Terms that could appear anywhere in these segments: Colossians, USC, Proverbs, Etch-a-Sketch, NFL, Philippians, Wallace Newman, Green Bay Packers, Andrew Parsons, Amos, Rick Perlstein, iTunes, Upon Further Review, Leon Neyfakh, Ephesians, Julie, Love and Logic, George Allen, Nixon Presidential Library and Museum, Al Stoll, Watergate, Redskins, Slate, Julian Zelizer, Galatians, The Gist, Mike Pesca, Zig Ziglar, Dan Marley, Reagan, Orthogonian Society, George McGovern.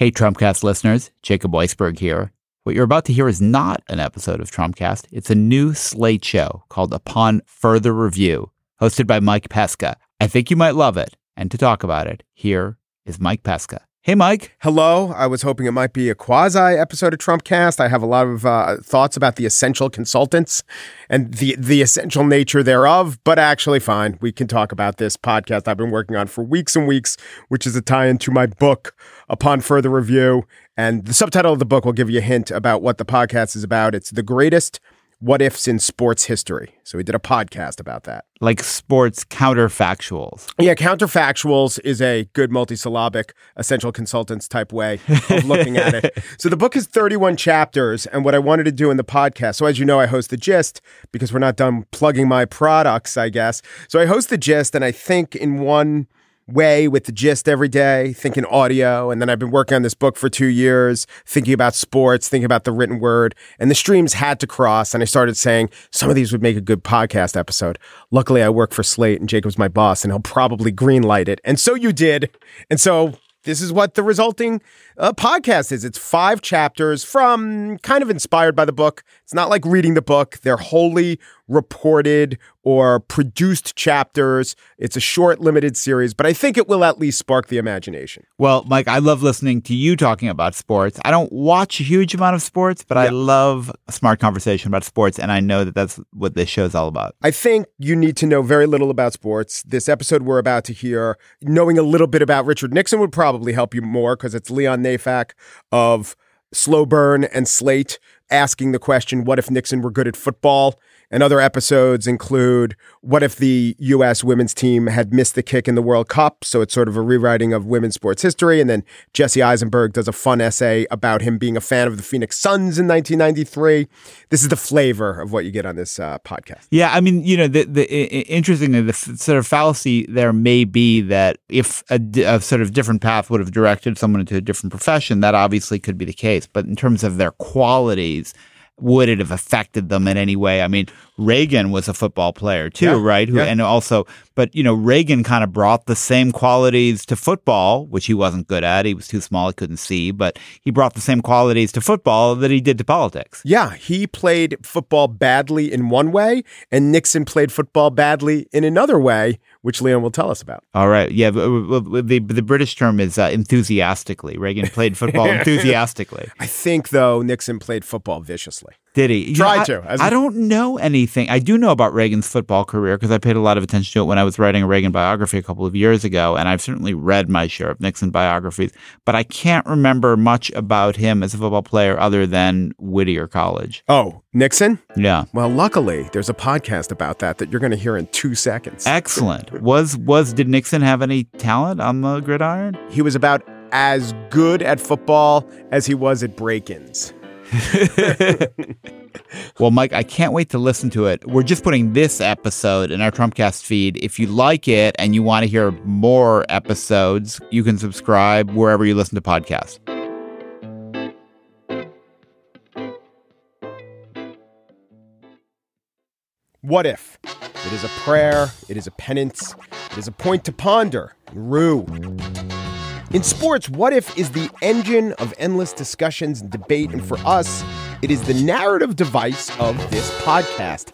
Hey, Trumpcast listeners, Jacob Weisberg here. What you're about to hear is not an episode of Trumpcast. It's a new Slate show called Upon Further Review, hosted by Mike Pesca. I think you might love it. And to talk about it, here is Mike Pesca. Hey, Mike. Hello. I was hoping it might be a quasi-episode of Trumpcast. I have a lot of thoughts about the essential consultants and the essential nature thereof, but actually, fine. We can talk about this podcast I've been working on for weeks and weeks, which is a tie-in to my book, Upon Further Review. And the subtitle of the book will give you a hint about what the podcast is about. It's The Greatest What-Ifs in Sports History. So we did a podcast about that. Like sports counterfactuals. Yeah, counterfactuals is a good multisyllabic, essential consultants type way of looking at it. So the book is 31 chapters, and what I wanted to do in the podcast, so as you know, I host The Gist, because we're not done plugging my products, I guess. So I host The Gist, and I think in one way with The Gist every day, thinking audio, and then I've been working on this book for 2 years, thinking about sports, thinking about the written word, and the streams had to cross, and I started saying some of these would make a good podcast episode. Luckily, I work for Slate, and Jacob's my boss, and he'll probably greenlight it, and so you did, and so this is what the resulting podcast is. It's 5 chapters from kind of inspired by the book. It's not like reading the book. They're wholly reported or produced chapters. It's a short, limited series, but I think it will at least spark the imagination. Well, Mike, I love listening to you talking about sports. I don't watch a huge amount of sports, but yeah. I love a smart conversation about sports, and I know that that's what this show's all about. I think you need to know very little about sports. This episode we're about to hear, knowing a little bit about Richard Nixon would probably help you more, because it's Leon Neyfakh of Slow Burn and Slate asking the question, what if Nixon were good at football? And other episodes include, what if the U.S. women's team had missed the kick in the World Cup? So it's sort of a rewriting of women's sports history. And then Jesse Eisenberg does a fun essay about him being a fan of the Phoenix Suns in 1993. This is the flavor of what you get on this podcast. Yeah, I mean, you know, interestingly, the sort of fallacy there may be that if a sort of different path would have directed someone into a different profession, that obviously could be the case. But in terms of their qualities, would it have affected them in any way? I mean, Reagan was a football player too, right? Who, yeah. And also, but you know, Reagan kind of brought the same qualities to football, which he wasn't good at. He was too small, he couldn't see, but he brought the same qualities to football that he did to politics. Yeah, he played football badly in one way, and Nixon played football badly in another way, which Leon will tell us about. All right. Yeah, the British term is enthusiastically. Reagan played football enthusiastically. I think, though, Nixon played football viciously. Did he? I don't know anything. I do know about Reagan's football career because I paid a lot of attention to it when I was writing a Reagan biography a couple of years ago, and I've certainly read my share of Nixon biographies, but I can't remember much about him as a football player other than Whittier College. Oh, Nixon? Yeah. Well, luckily, there's a podcast about that you're going to hear in 2 seconds. Excellent. Did Nixon have any talent on the gridiron? He was about as good at football as he was at break-ins. Well, Mike, I can't wait to listen to it. We're just putting this episode in our Trumpcast feed. If you like it and you want to hear more episodes, you can subscribe wherever you listen to podcasts. What if? It is a prayer, it is a penance, it is a point to ponder and rue. In sports, what if is the engine of endless discussions and debate, and for us, it is the narrative device of this podcast.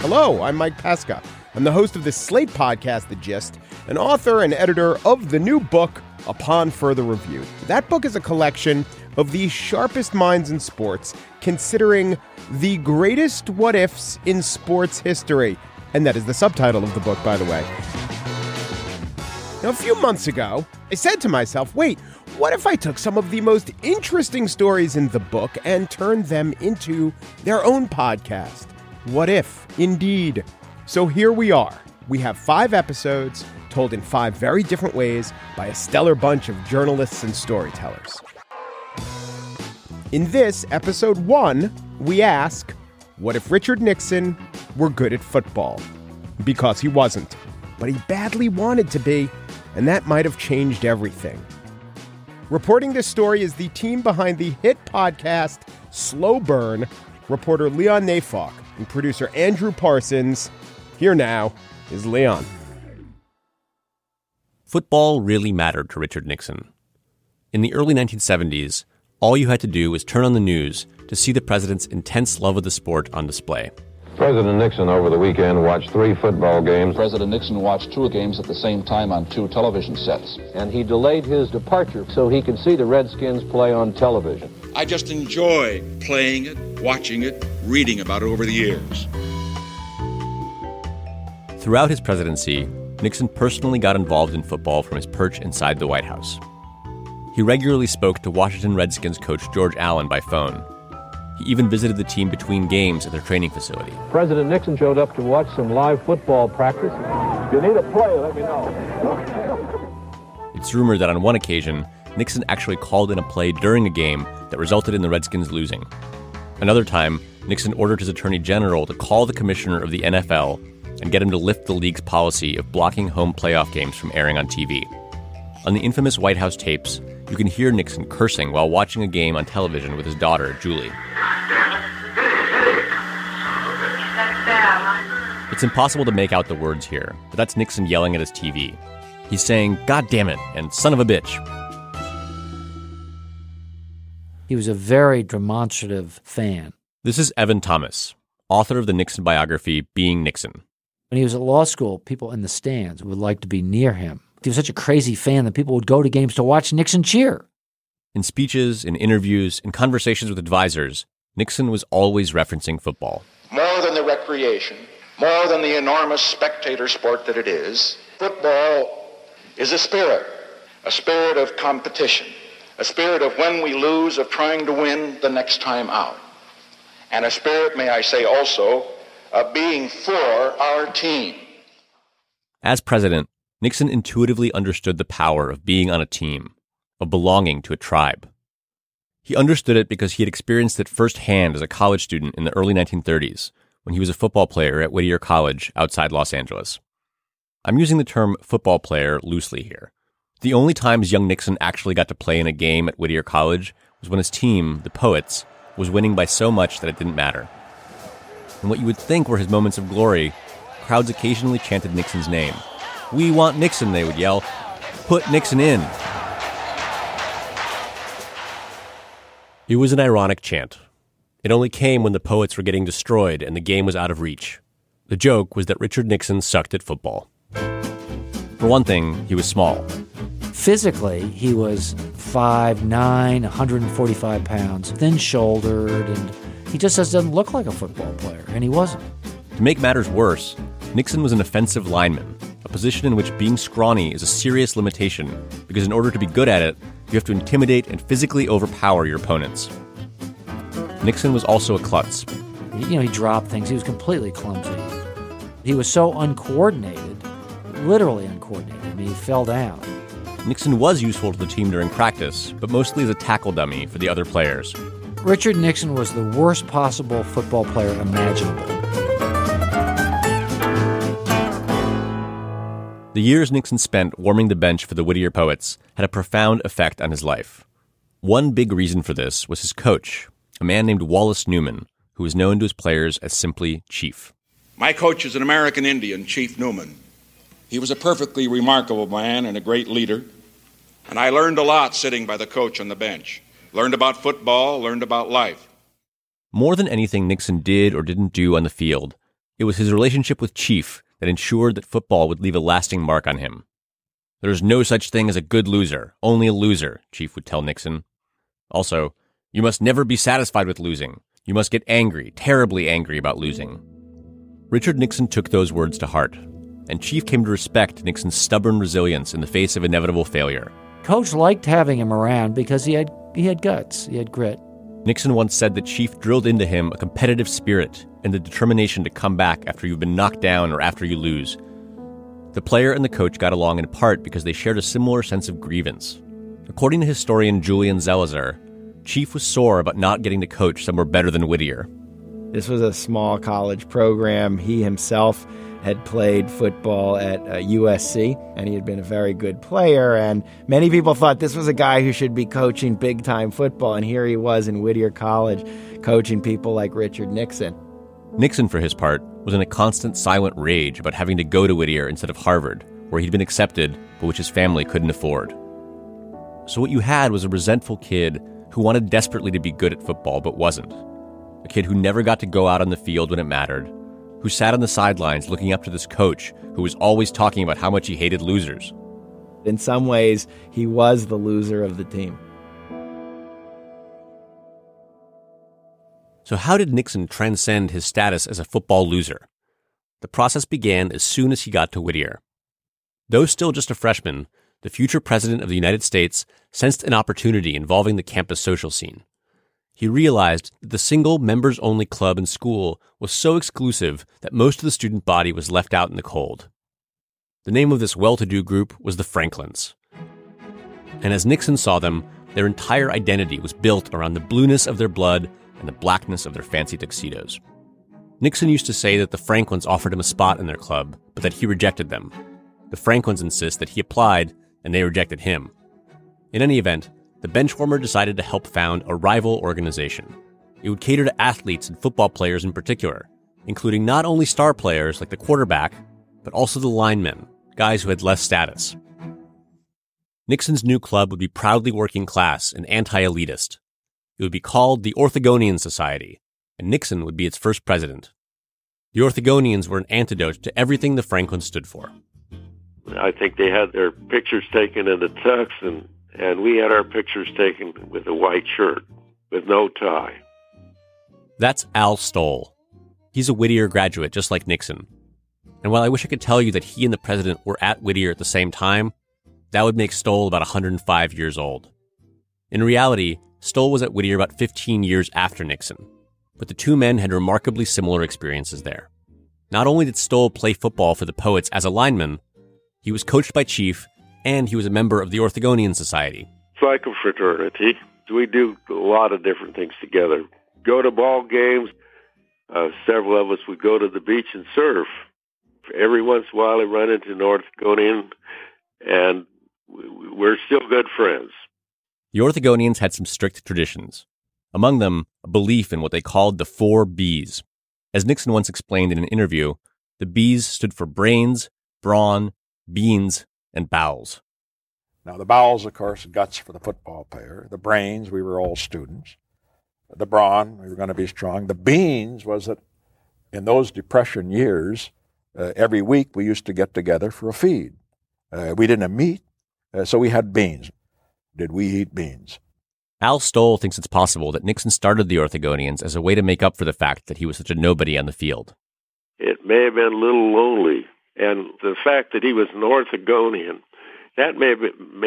Hello, I'm Mike Pesca. I'm the host of the Slate podcast, The Gist, an author and editor of the new book, Upon Further Review. That book is a collection of the sharpest minds in sports, considering the greatest what-ifs in sports history. And that is the subtitle of the book, by the way. Now, a few months ago, I said to myself, wait, what if I took some of the most interesting stories in the book and turned them into their own podcast? What if, indeed? So here we are. We have 5 episodes told in 5 very different ways by a stellar bunch of journalists and storytellers. In this, episode 1, we ask, what if Richard Nixon were good at football? Because he wasn't, but he badly wanted to be. And that might have changed everything. Reporting this story is the team behind the hit podcast Slow Burn, reporter Leon Neyfakh and producer Andrew Parsons. Here now is Leon. Football really mattered to Richard Nixon. In the early 1970s, all you had to do was turn on the news to see the president's intense love of the sport on display. President Nixon over the weekend watched 3 football games. President Nixon watched 2 games at the same time on 2 television sets. And he delayed his departure so he could see the Redskins play on television. I just enjoy playing it, watching it, reading about it over the years. Throughout his presidency, Nixon personally got involved in football from his perch inside the White House. He regularly spoke to Washington Redskins coach George Allen by phone. He even visited the team between games at their training facility. President Nixon showed up to watch some live football practice. If you need a play, let me know. It's rumored that on one occasion, Nixon actually called in a play during a game that resulted in the Redskins losing. Another time, Nixon ordered his attorney general to call the commissioner of the NFL and get him to lift the league's policy of blocking home playoff games from airing on TV. On the infamous White House tapes, you can hear Nixon cursing while watching a game on television with his daughter, Julie. It's impossible to make out the words here, but that's Nixon yelling at his TV. He's saying, "God damn it," and "son of a bitch." He was a very demonstrative fan. This is Evan Thomas, author of the Nixon biography, Being Nixon. When he was at law school, people in the stands would like to be near him. He was such a crazy fan that people would go to games to watch Nixon cheer. In speeches, in interviews, in conversations with advisors, Nixon was always referencing football. More than the recreation, more than the enormous spectator sport that it is, football is a spirit of competition, a spirit of when we lose, of trying to win the next time out, and a spirit, may I say also, of being for our team. As president, Nixon intuitively understood the power of being on a team, of belonging to a tribe. He understood it because he had experienced it firsthand as a college student in the early 1930s, when he was a football player at Whittier College outside Los Angeles. I'm using the term football player loosely here. The only times young Nixon actually got to play in a game at Whittier College was when his team, the Poets, was winning by so much that it didn't matter. And what you would think were his moments of glory, crowds occasionally chanted Nixon's name. "We want Nixon," they would yell. "Put Nixon in." It was an ironic chant. It only came when the Poets were getting destroyed and the game was out of reach. The joke was that Richard Nixon sucked at football. For one thing, he was small. Physically, he was 5'9", 145 pounds, thin-shouldered, and he just doesn't look like a football player, and he wasn't. To make matters worse, Nixon was an offensive lineman, a position in which being scrawny is a serious limitation because in order to be good at it, you have to intimidate and physically overpower your opponents. Nixon was also a klutz. You know, he dropped things. He was completely clumsy. He was so uncoordinated, literally uncoordinated. I mean, he fell down. Nixon was useful to the team during practice, but mostly as a tackle dummy for the other players. Richard Nixon was the worst possible football player imaginable. The years Nixon spent warming the bench for the Whittier Poets had a profound effect on his life. One big reason for this was his coach, a man named Wallace Newman, who was known to his players as simply Chief. My coach is an American Indian, Chief Newman. He was a perfectly remarkable man and a great leader. And I learned a lot sitting by the coach on the bench. Learned about football, learned about life. More than anything Nixon did or didn't do on the field, it was his relationship with Chief that ensured that football would leave a lasting mark on him. "There's no such thing as a good loser, only a loser," Chief would tell Nixon. Also, "You must never be satisfied with losing. You must get angry, terribly angry about losing." Richard Nixon took those words to heart, and Chief came to respect Nixon's stubborn resilience in the face of inevitable failure. Coach liked having him around because he had guts, he had grit. Nixon once said that Chief drilled into him a competitive spirit and the determination to come back after you've been knocked down or after you lose. The player and the coach got along in part because they shared a similar sense of grievance. According to historian Julian Zelizer, Chief was sore about not getting to coach somewhere better than Whittier. This was a small college program. He himself had played football at USC, and he had been a very good player. And many people thought this was a guy who should be coaching big-time football, and here he was in Whittier College coaching people like Richard Nixon. Nixon, for his part, was in a constant silent rage about having to go to Whittier instead of Harvard, where he'd been accepted, but which his family couldn't afford. So what you had was a resentful kid who wanted desperately to be good at football but wasn't. A kid who never got to go out on the field when it mattered, who sat on the sidelines looking up to this coach who was always talking about how much he hated losers. In some ways, he was the loser of the team. So how did Nixon transcend his status as a football loser? The process began as soon as he got to Whittier. Though still just a freshman, the future president of the United States sensed an opportunity involving the campus social scene. He realized that the single members-only club in school was so exclusive that most of the student body was left out in the cold. The name of this well-to-do group was the Franklins. And as Nixon saw them, their entire identity was built around the blueness of their blood and the blackness of their fancy tuxedos. Nixon used to say that the Franklins offered him a spot in their club, but that he rejected them. The Franklins insist that he applied, and they rejected him. In any event, the benchwarmer decided to help found a rival organization. It would cater to athletes and football players in particular, including not only star players like the quarterback, but also the linemen, guys who had less status. Nixon's new club would be proudly working class and anti-elitist. It would be called the Orthogonian Society, and Nixon would be its first president. The Orthogonians were an antidote to everything the Franklins stood for. I think they had their pictures taken in the tux, and we had our pictures taken with a white shirt, with no tie. That's Al Stoll. He's a Whittier graduate, just like Nixon. And while I wish I could tell you that he and the president were at Whittier at the same time, that would make Stoll about 105 years old. In reality, Stoll was at Whittier about 15 years after Nixon, but the two men had remarkably similar experiences there. Not only did Stoll play football for the Poets as a lineman, he was coached by Chief, and he was a member of the Orthogonian Society. It's like a fraternity. We do a lot of different things together. Go to ball games. Several of us would go to the beach and surf. Every once in a while, I run into an Orthogonian, and we're still good friends. The Orthogonians had some strict traditions. Among them, a belief in what they called the four B's. As Nixon once explained in an interview, the B's stood for brains, brawn, beans, and bowels. Now, the bowels, of course, guts for the football player. The brains, we were all students. The brawn, we were going to be strong. The beans was that in those Depression years, every week we used to get together for a feed. We didn't have meat, so we had beans. Did we eat beans? Al Stoll thinks it's possible that Nixon started the Orthogonians as a way to make up for the fact that he was such a nobody on the field. It may have been a little lonely, and the fact that he was an Orthogonian, that may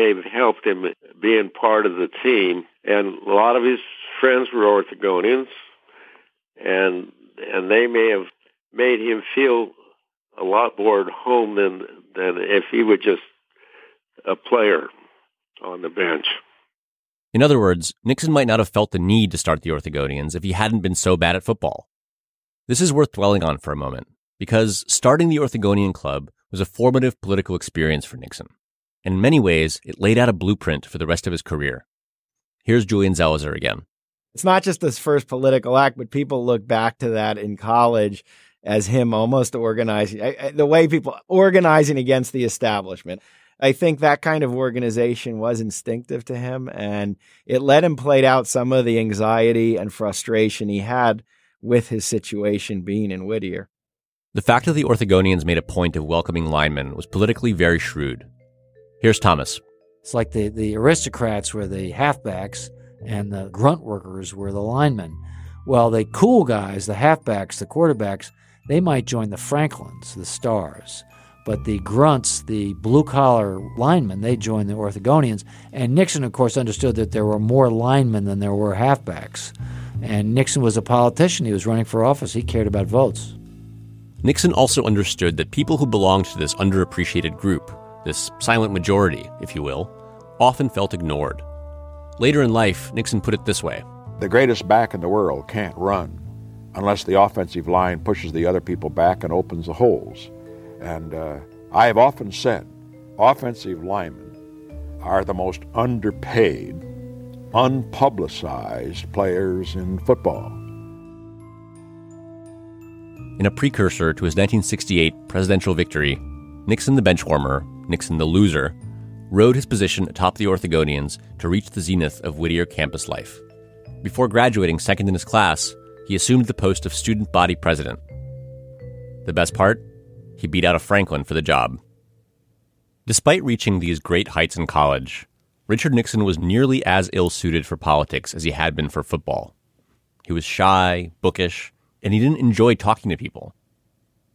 have helped him being part of the team. And a lot of his friends were Orthogonians, and they may have made him feel a lot more at home than if he were just a player on the bench. In other words, Nixon might not have felt the need to start the Orthogonians if he hadn't been so bad at football. This is worth dwelling on for a moment, because starting the Orthogonian Club was a formative political experience for Nixon, and in many ways, it laid out a blueprint for the rest of his career. Here's Julian Zelizer again. It's not just his first political act, but people look back to that in college as him almost organizing, the way people organizing against the establishment. I think that kind of organization was instinctive to him, and it let him play out some of the anxiety and frustration he had with his situation being in Whittier. The fact that the Orthogonians made a point of welcoming linemen was politically very shrewd. Here's Thomas. It's like the aristocrats were the halfbacks and the grunt workers were the linemen. Well, the cool guys, the halfbacks, the quarterbacks, they might join the Franklins, the stars. But the grunts, the blue-collar linemen, they joined the Orthogonians. And Nixon, of course, understood that there were more linemen than there were halfbacks. And Nixon was a politician. He was running for office. He cared about votes. Nixon also understood that people who belonged to this underappreciated group, this silent majority, if you will, often felt ignored. Later in life, Nixon put it this way. The greatest back in the world can't run unless the offensive line pushes the other people back and opens the holes. And I have often said, offensive linemen are the most underpaid, unpublicized players in football. In a precursor to his 1968 presidential victory, Nixon the benchwarmer, Nixon the loser, rode his position atop the Orthogonians to reach the zenith of Whittier campus life. Before graduating second in his class, he assumed the post of student body president. The best part? He beat out a Franklin for the job. Despite reaching these great heights in college, Richard Nixon was nearly as ill-suited for politics as he had been for football. He was shy, bookish, and he didn't enjoy talking to people.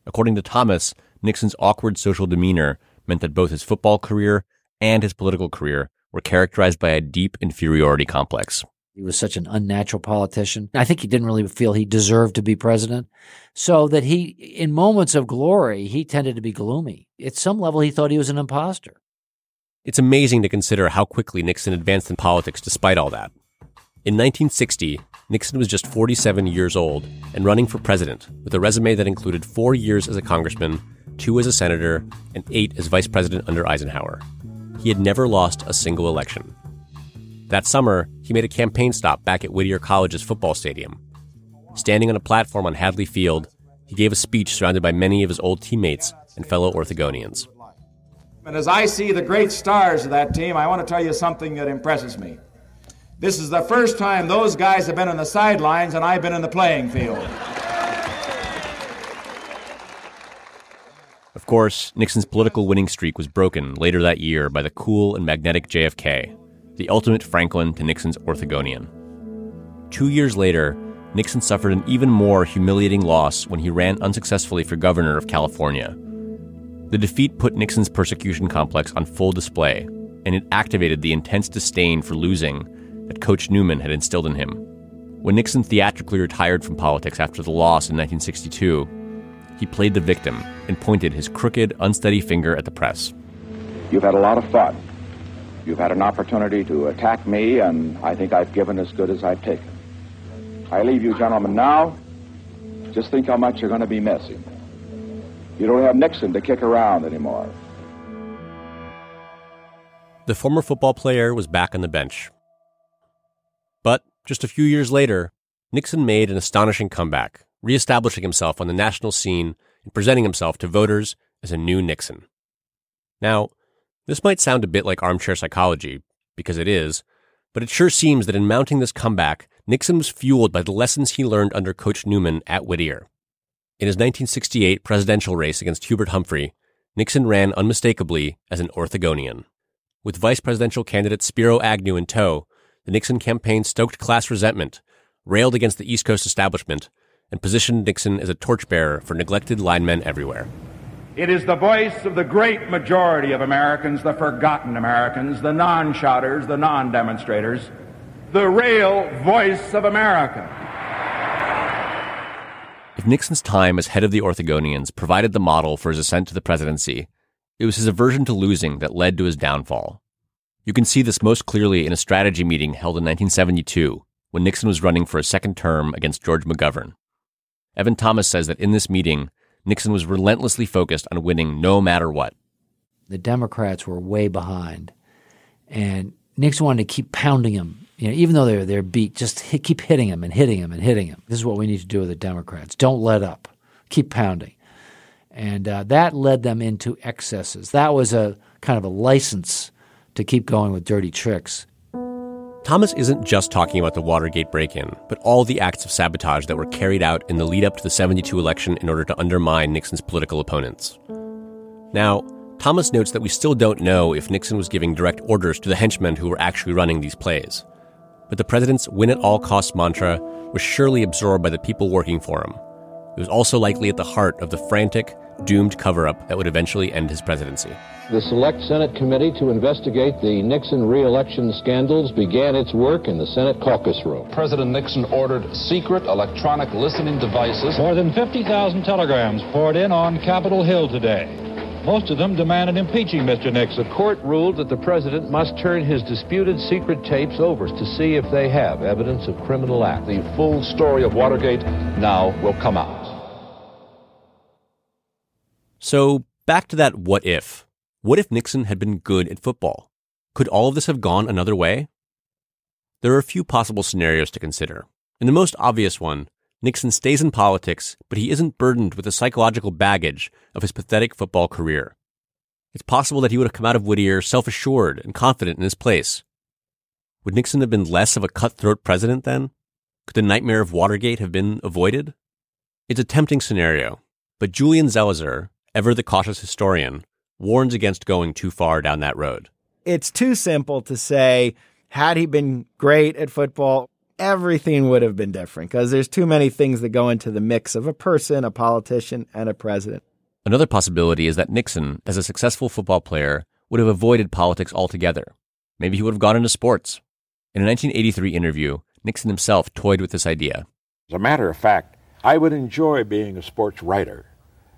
According to Thomas, Nixon's awkward social demeanor meant that both his football career and his political career were characterized by a deep inferiority complex. He was such an unnatural politician. I think he didn't really feel he deserved to be president, so that he, in moments of glory, he tended to be gloomy. At some level, he thought he was an imposter. It's amazing to consider how quickly Nixon advanced in politics despite all that. In 1960, Nixon was just 47 years old and running for president with a resume that included 4 years as a congressman, 2 as a senator, and 8 as vice president under Eisenhower. He had never lost a single election. That summer, he made a campaign stop back at Whittier College's football stadium. Standing on a platform on Hadley Field, he gave a speech surrounded by many of his old teammates and fellow Orthogonians. And as I see the great stars of that team, I want to tell you something that impresses me. This is the first time those guys have been on the sidelines and I've been in the playing field. Of course, Nixon's political winning streak was broken later that year by the cool and magnetic JFK, the ultimate Franklin to Nixon's Orthogonian. 2 years later, Nixon suffered an even more humiliating loss when he ran unsuccessfully for governor of California. The defeat put Nixon's persecution complex on full display, and it activated the intense disdain for losing that Coach Newman had instilled in him. When Nixon theatrically retired from politics after the loss in 1962, he played the victim and pointed his crooked, unsteady finger at the press. You've had a lot of fun. You've had an opportunity to attack me, and I think I've given as good as I've taken. I leave you gentlemen now. Just think how much you're going to be missing. You don't have Nixon to kick around anymore. The former football player was back on the bench. But just a few years later, Nixon made an astonishing comeback, reestablishing himself on the national scene and presenting himself to voters as a new Nixon. Now, this might sound a bit like armchair psychology, because it is, but it sure seems that in mounting this comeback, Nixon was fueled by the lessons he learned under Coach Newman at Whittier. In his 1968 presidential race against Hubert Humphrey, Nixon ran unmistakably as an Orthogonian. With vice presidential candidate Spiro Agnew in tow, the Nixon campaign stoked class resentment, railed against the East Coast establishment, and positioned Nixon as a torchbearer for neglected linemen everywhere. It is the voice of the great majority of Americans, the forgotten Americans, the non-shouters, the non-demonstrators, the real voice of America. If Nixon's time as head of the Orthogonians provided the model for his ascent to the presidency, it was his aversion to losing that led to his downfall. You can see this most clearly in a strategy meeting held in 1972, when Nixon was running for a second term against George McGovern. Evan Thomas says that in this meeting, Nixon was relentlessly focused on winning no matter what. The Democrats were way behind, and Nixon wanted to keep pounding him. You know, even though they're beat, just keep hitting him and hitting him and hitting him. This is what we need to do with the Democrats. Don't let up. Keep pounding. And that led them into excesses. That was a kind of a license to keep going with dirty tricks. Thomas isn't just talking about the Watergate break-in, but all the acts of sabotage that were carried out in the lead-up to the 1972 election in order to undermine Nixon's political opponents. Now, Thomas notes that we still don't know if Nixon was giving direct orders to the henchmen who were actually running these plays. But the president's win-at-all-costs mantra was surely absorbed by the people working for him. It was also likely at the heart of the frantic, doomed cover-up that would eventually end his presidency. The Select Senate Committee to investigate the Nixon re-election scandals began its work in the Senate caucus room. President Nixon ordered secret electronic listening devices. More than 50,000 telegrams poured in on Capitol Hill today. Most of them demanded impeaching Mr. Nixon. The court ruled that the president must turn his disputed secret tapes over to see if they have evidence of criminal act. The full story of Watergate now will come out. So back to that what if. What if Nixon had been good at football? Could all of this have gone another way? There are a few possible scenarios to consider. And the most obvious one, Nixon stays in politics, but he isn't burdened with the psychological baggage of his pathetic football career. It's possible that he would have come out of Whittier self-assured and confident in his place. Would Nixon have been less of a cutthroat president then? Could the nightmare of Watergate have been avoided? It's a tempting scenario, but Julian Zelizer, ever the cautious historian, warns against going too far down that road. It's too simple to say, had he been great at football, everything would have been different, because there's too many things that go into the mix of a person, a politician, and a president. Another possibility is that Nixon, as a successful football player, would have avoided politics altogether. Maybe he would have gone into sports. In a 1983 interview, Nixon himself toyed with this idea. As a matter of fact, I would enjoy being a sports writer,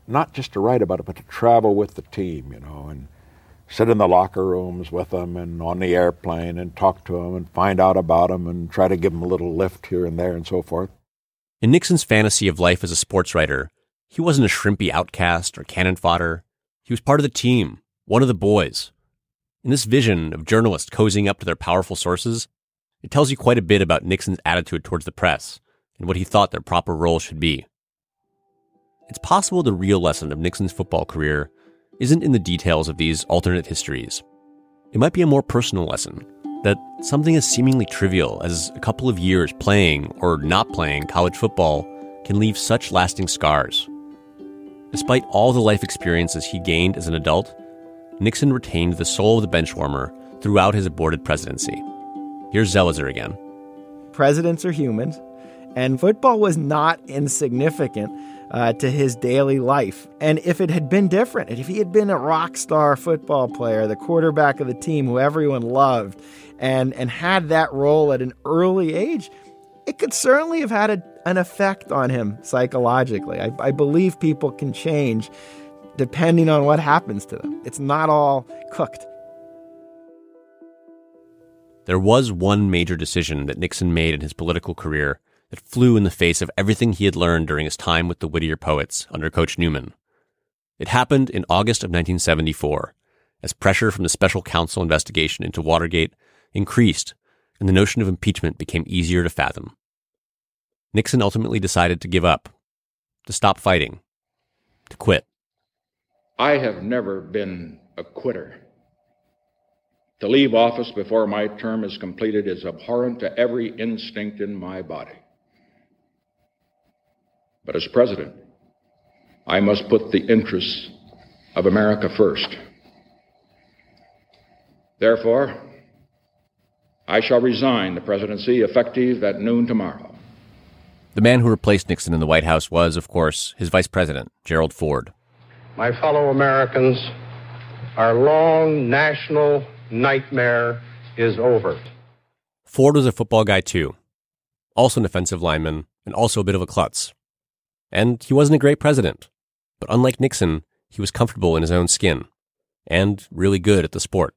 not just to write about it, but to travel with the team, and sit in the locker rooms with them and on the airplane and talk to them and find out about them and try to give them a little lift here and there and so forth. In Nixon's fantasy of life as a sports writer, he wasn't a shrimpy outcast or cannon fodder. He was part of the team, one of the boys. In this vision of journalists cozying up to their powerful sources, it tells you quite a bit about Nixon's attitude towards the press and what he thought their proper role should be. It's possible the real lesson of Nixon's football career isn't in the details of these alternate histories. It might be a more personal lesson, that something as seemingly trivial as a couple of years playing or not playing college football can leave such lasting scars. Despite all the life experiences he gained as an adult, Nixon retained the soul of the benchwarmer throughout his aborted presidency. Here's Zelizer again. Presidents are humans, and football was not insignificant to his daily life. And if it had been different, if he had been a rock star football player, the quarterback of the team who everyone loved, and had that role at an early age, it could certainly have had an effect on him psychologically. I believe people can change depending on what happens to them. It's not all cooked. There was one major decision that Nixon made in his political career that flew in the face of everything he had learned during his time with the Whittier Poets under Coach Newman. It happened in August of 1974, as pressure from the special counsel investigation into Watergate increased and the notion of impeachment became easier to fathom. Nixon ultimately decided to give up, to stop fighting, to quit. I have never been a quitter. To leave office before my term is completed is abhorrent to every instinct in my body. But as president, I must put the interests of America first. Therefore, I shall resign the presidency effective at noon tomorrow. The man who replaced Nixon in the White House was, of course, his vice president, Gerald Ford. My fellow Americans, our long national nightmare is over. Ford was a football guy, too. Also an offensive lineman, and also a bit of a klutz. And he wasn't a great president. But unlike Nixon, he was comfortable in his own skin. And really good at the sport.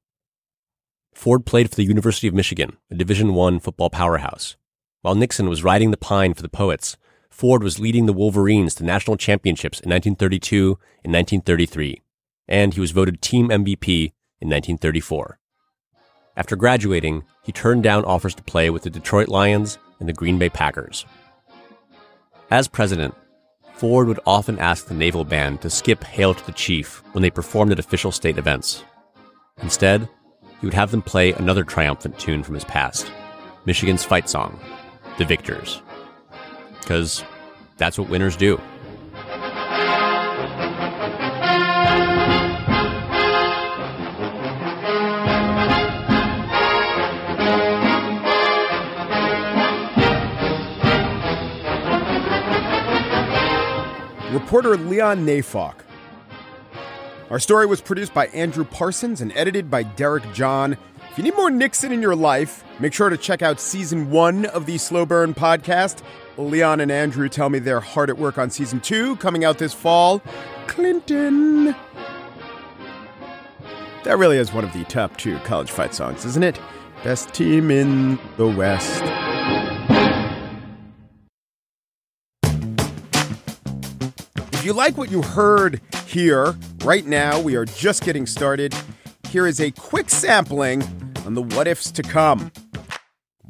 Ford played for the University of Michigan, a Division I football powerhouse. While Nixon was riding the pine for the Poets, Ford was leading the Wolverines to national championships in 1932 and 1933. And he was voted team MVP in 1934. After graduating, he turned down offers to play with the Detroit Lions and the Green Bay Packers. As president, Ford would often ask the Naval Band to skip Hail to the Chief when they performed at official state events. Instead, he would have them play another triumphant tune from his past, Michigan's fight song, The Victors. Because that's what winners do. Reporter Leon Neyfakh. Our story was produced by Andrew Parsons and edited by Derek John. If you need more Nixon in your life, make sure to check out Season 1 of the Slow Burn podcast. Leon and Andrew tell me they're hard at work on Season 2, coming out this fall. Clinton. That really is one of the top 2 college fight songs, isn't it? Best team in the West. If you like what you heard here, right now, we are just getting started. Here is a quick sampling on the what ifs to come.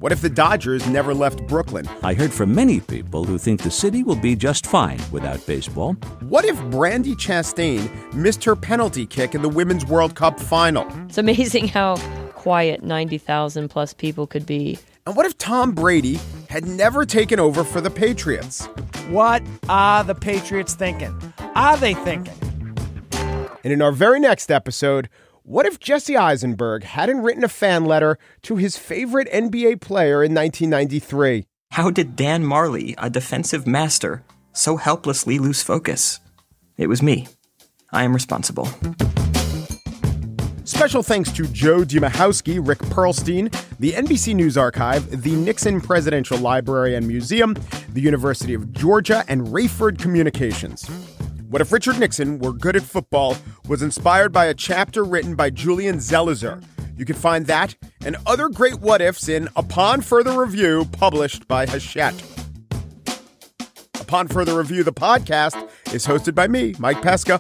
What if the Dodgers never left Brooklyn? I heard from many people who think the city will be just fine without baseball. What if Brandi Chastain missed her penalty kick in the Women's World Cup final? It's amazing how quiet 90,000 plus people could be. And what if Tom Brady had never taken over for the Patriots? What are the Patriots thinking? Are they thinking? And in our very next episode, what if Jesse Eisenberg hadn't written a fan letter to his favorite NBA player in 1993? How did Dan Marley, a defensive master, so helplessly lose focus? It was me. I am responsible. Special thanks to Joe Dimachowski, Rick Perlstein, the NBC News Archive, the Nixon Presidential Library and Museum, the University of Georgia, and Rayford Communications. What If Richard Nixon Were Good at Football was inspired by a chapter written by Julian Zelizer. You can find that and other great What Ifs in Upon Further Review, published by Hachette. Upon Further Review, the podcast, is hosted by me, Mike Pesca.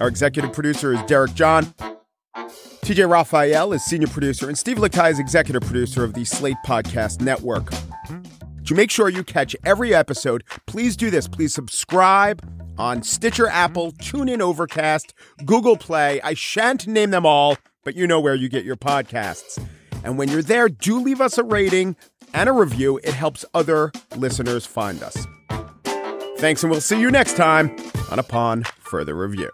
Our executive producer is Derek John. TJ Raphael is senior producer, and Steve Lichtai is executive producer of the Slate Podcast Network. To make sure you catch every episode, please do this. Please subscribe on Stitcher, Apple, TuneIn, Overcast, Google Play. I shan't name them all, but you know where you get your podcasts. And when you're there, do leave us a rating and a review. It helps other listeners find us. Thanks, and we'll see you next time on Upon Further Review.